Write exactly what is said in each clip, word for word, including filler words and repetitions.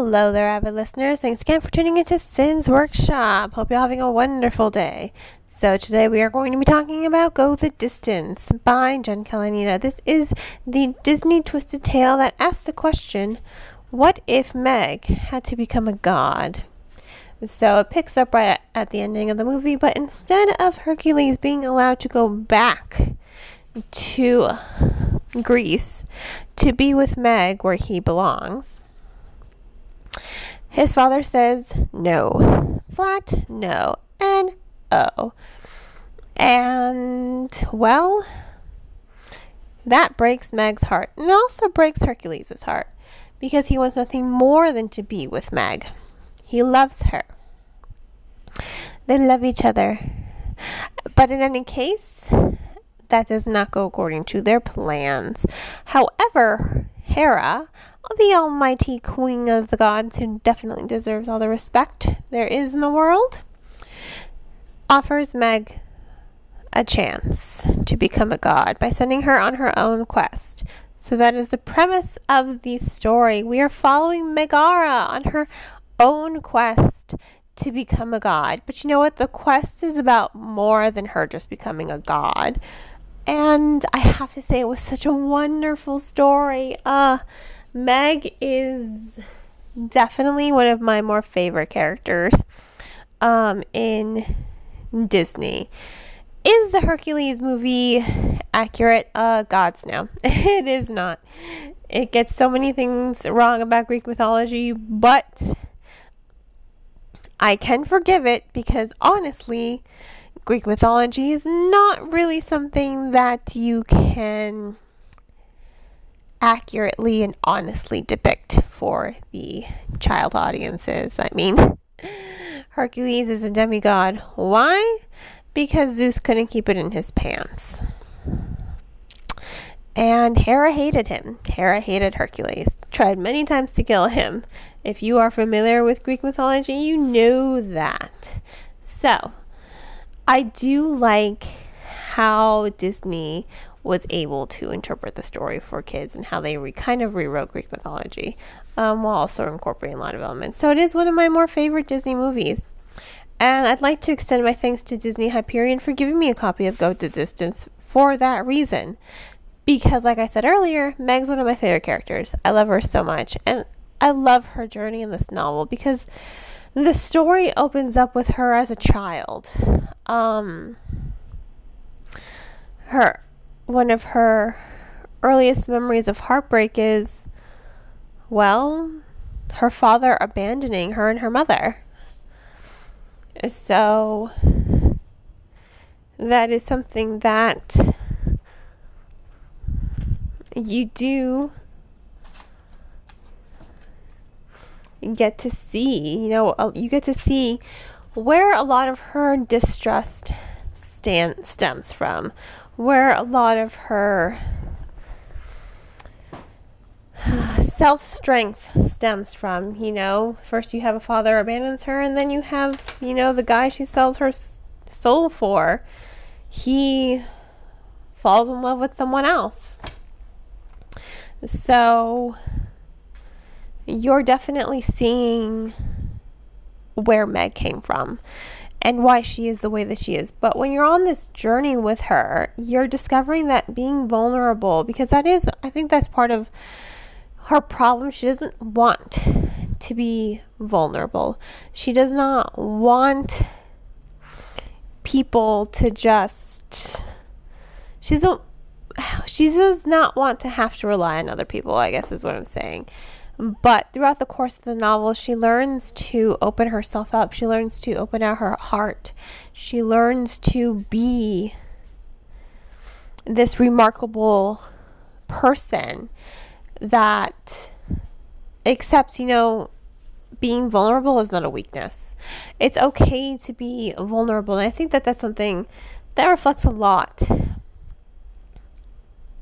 Hello there, avid listeners. Thanks again for tuning into Sin's Workshop. Hope you're having a wonderful day. So today we are going to be talking about Go the Distance by Jen Calonita. This is the Disney twisted tale that asks the question, what if Meg had to become a god? So it picks up right at the ending of the movie, but instead of Hercules being allowed to go back to Greece to be with Meg where he belongs, his father says no, flat no, and oh. And, well, that breaks Meg's heart. And also breaks Hercules' heart, because he wants nothing more than to be with Meg. He loves her. They love each other. But in any case, that does not go according to their plans. However, Hera, the almighty queen of the gods, who definitely deserves all the respect there is in the world, offers Meg a chance to become a god by sending her on her own quest. So that is the premise of the story. We are following Megara on her own quest to become a god. But you know what? The quest is about more than her just becoming a god. And I have to say, it was such a wonderful story. Uh, Meg is definitely one of my more favorite characters um, in Disney. Is the Hercules movie accurate? Uh, gods, no. It is not. It gets so many things wrong about Greek mythology, but I can forgive it because, honestly, Greek mythology is not really something that you can accurately and honestly depict for the child audiences. I mean, Hercules is a demigod. Why? Because Zeus couldn't keep it in his pants. And Hera hated him. Hera hated Hercules. Tried many times to kill him. If you are familiar with Greek mythology, you know that. So, I do like how Disney was able to interpret the story for kids and how they re- kind of rewrote Greek mythology um, while also incorporating a lot of elements. So it is one of my more favorite Disney movies. And I'd like to extend my thanks to Disney Hyperion for giving me a copy of Go the Distance for that reason. Because like I said earlier, Meg's one of my favorite characters. I love her so much. And I love her journey in this novel because the story opens up with her as a child. Um, her, one of her earliest memories of heartbreak is, well, her father abandoning her and her mother. So that is something that you do get to see. You know, you get to see where a lot of her distrust stand, stems from, where a lot of her self-strength stems from. You know, first you have a father abandons her, and then you have, you know, the guy she sells her soul for. He falls in love with someone else. So you're definitely seeing where Meg came from and why she is the way that she is. But when you're on this journey with her, you're discovering that being vulnerable, because that is, I think that's part of her problem. She doesn't want to be vulnerable. She does not want people to just, she doesn't, she does not want to have to rely on other people, I guess is what I'm saying. But throughout the course of the novel, she learns to open herself up. She learns to open out her heart. She learns to be this remarkable person that accepts, you know, being vulnerable is not a weakness. It's okay to be vulnerable. And I think that that's something that reflects a lot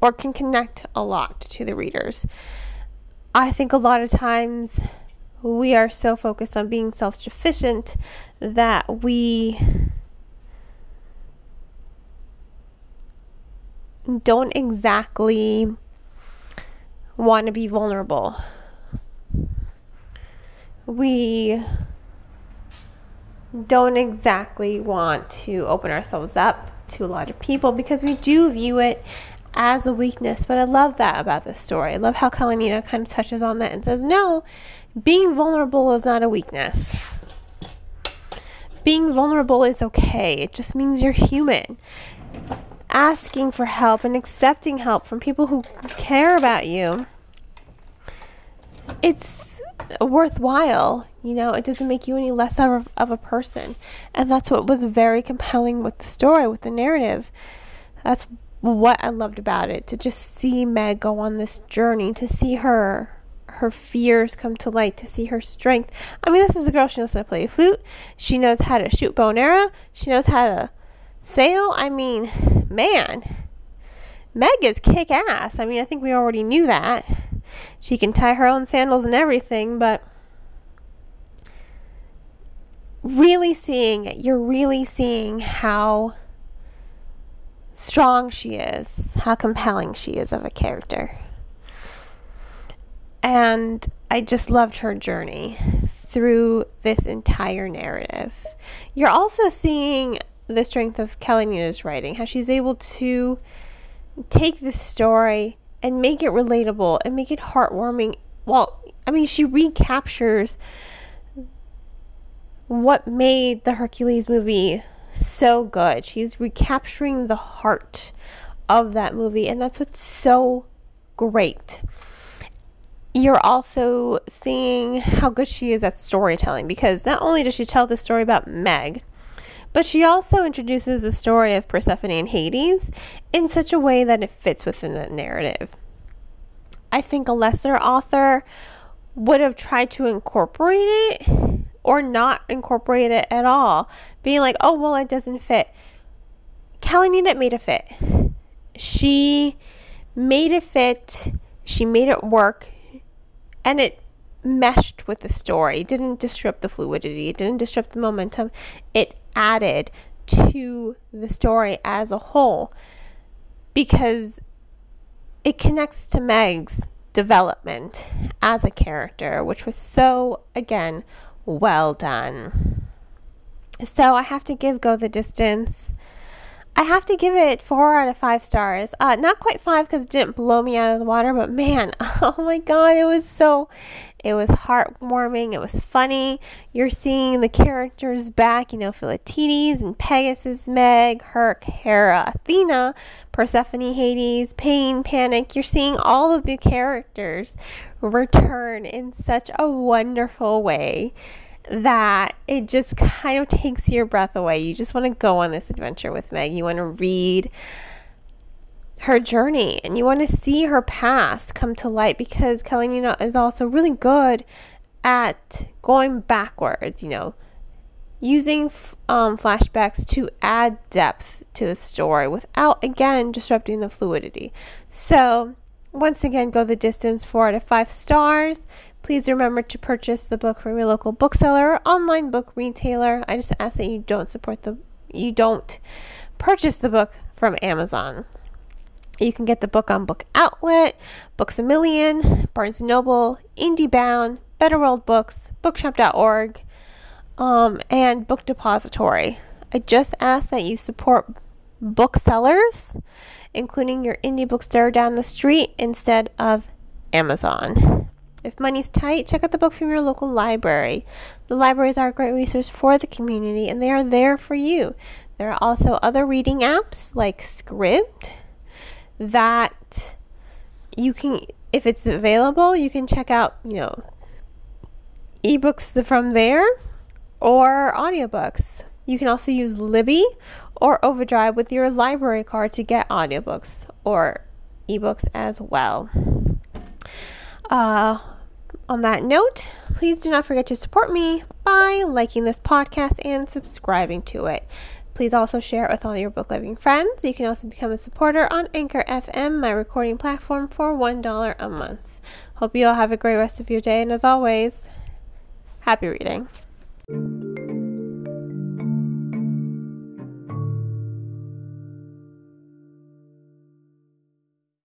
or can connect a lot to the readers. I think a lot of times we are so focused on being self-sufficient that we don't exactly want to be vulnerable. we don't exactly want to open ourselves up to a lot of people because we do view it as a weakness. But I love that about this story. I love how Kalanina kind of touches on that and says, no, being vulnerable is not a weakness. Being vulnerable is okay. It just means you're human. Asking for help and accepting help from people who care about you, it's worthwhile. You know, it doesn't make you any less of, of a person. And that's what was very compelling with the story, with the narrative. That's what I loved about it, to just see Meg go on this journey, to see her her fears come to light, to see her strength. I mean, this is a girl. She knows how to play a flute. She knows how to shoot bow and arrow. She knows how to sail. I mean, man, Meg is kick-ass. I mean, I think we already knew that. She can tie her own sandals and everything, but really seeing it, you're really seeing how strong she is, how compelling she is of a character. And I just loved her journey through this entire narrative. You're also seeing the strength of Kalanina's writing, how she's able to take this story and make it relatable and make it heartwarming. Well, I mean, she recaptures what made the Hercules movie so good. She's recapturing the heart of that movie, and that's what's so great. You're also seeing how good she is at storytelling, because not only does she tell the story about Meg, but she also introduces the story of Persephone and Hades in such a way that it fits within the narrative. I think a lesser author would have tried to incorporate it or not incorporate it at all, being like, oh, well, it doesn't fit. Kalanina made it fit. She made it fit. She made it work. And it meshed with the story. It didn't disrupt the fluidity. It didn't disrupt the momentum. It added to the story as a whole, because it connects to Meg's development as a character, which was so, again, well done. So I have to give Go the Distance. I have to give it four out of five stars. Uh, not quite five because it didn't blow me out of the water, but man, oh my God, it was so, it was heartwarming. It was funny. You're seeing the characters back, you know, Philotides and Pegasus, Meg, Herc, Hera, Athena, Persephone, Hades, Pain, Panic. You're seeing all of the characters return in such a wonderful way that it just kind of takes your breath away. You just want to go on this adventure with Meg. You want to read her journey and you want to see her past come to light, because Kalanina is also really good at going backwards, you know, using um, flashbacks to add depth to the story without, again, disrupting the fluidity. So once again, Go the Distance, four out of five stars. Please remember to purchase the book from your local bookseller or online book retailer. I just ask that you don't support the, you don't purchase the book from Amazon. You can get the book on Book Outlet, Books A Million, Barnes and Noble, Indie Bound, Better World Books, Bookshop dot org, um, and Book Depository. I just ask that you support booksellers, including your indie bookstore down the street, instead of Amazon. If money's tight, check out the book from your local library. The libraries are a great resource for the community, and they are there for you. There are also other reading apps like Scribd that you can, if it's available, you can check out, you know, ebooks from there or audiobooks. You can also use Libby or Overdrive with your library card to get audiobooks or ebooks as well. Uh, on that note, please do not forget to support me by liking this podcast and subscribing to it. Please also share it with all your book-loving friends. You can also become a supporter on Anchor F M, my recording platform, for one dollar a month. Hope you all have a great rest of your day, and as always, happy reading.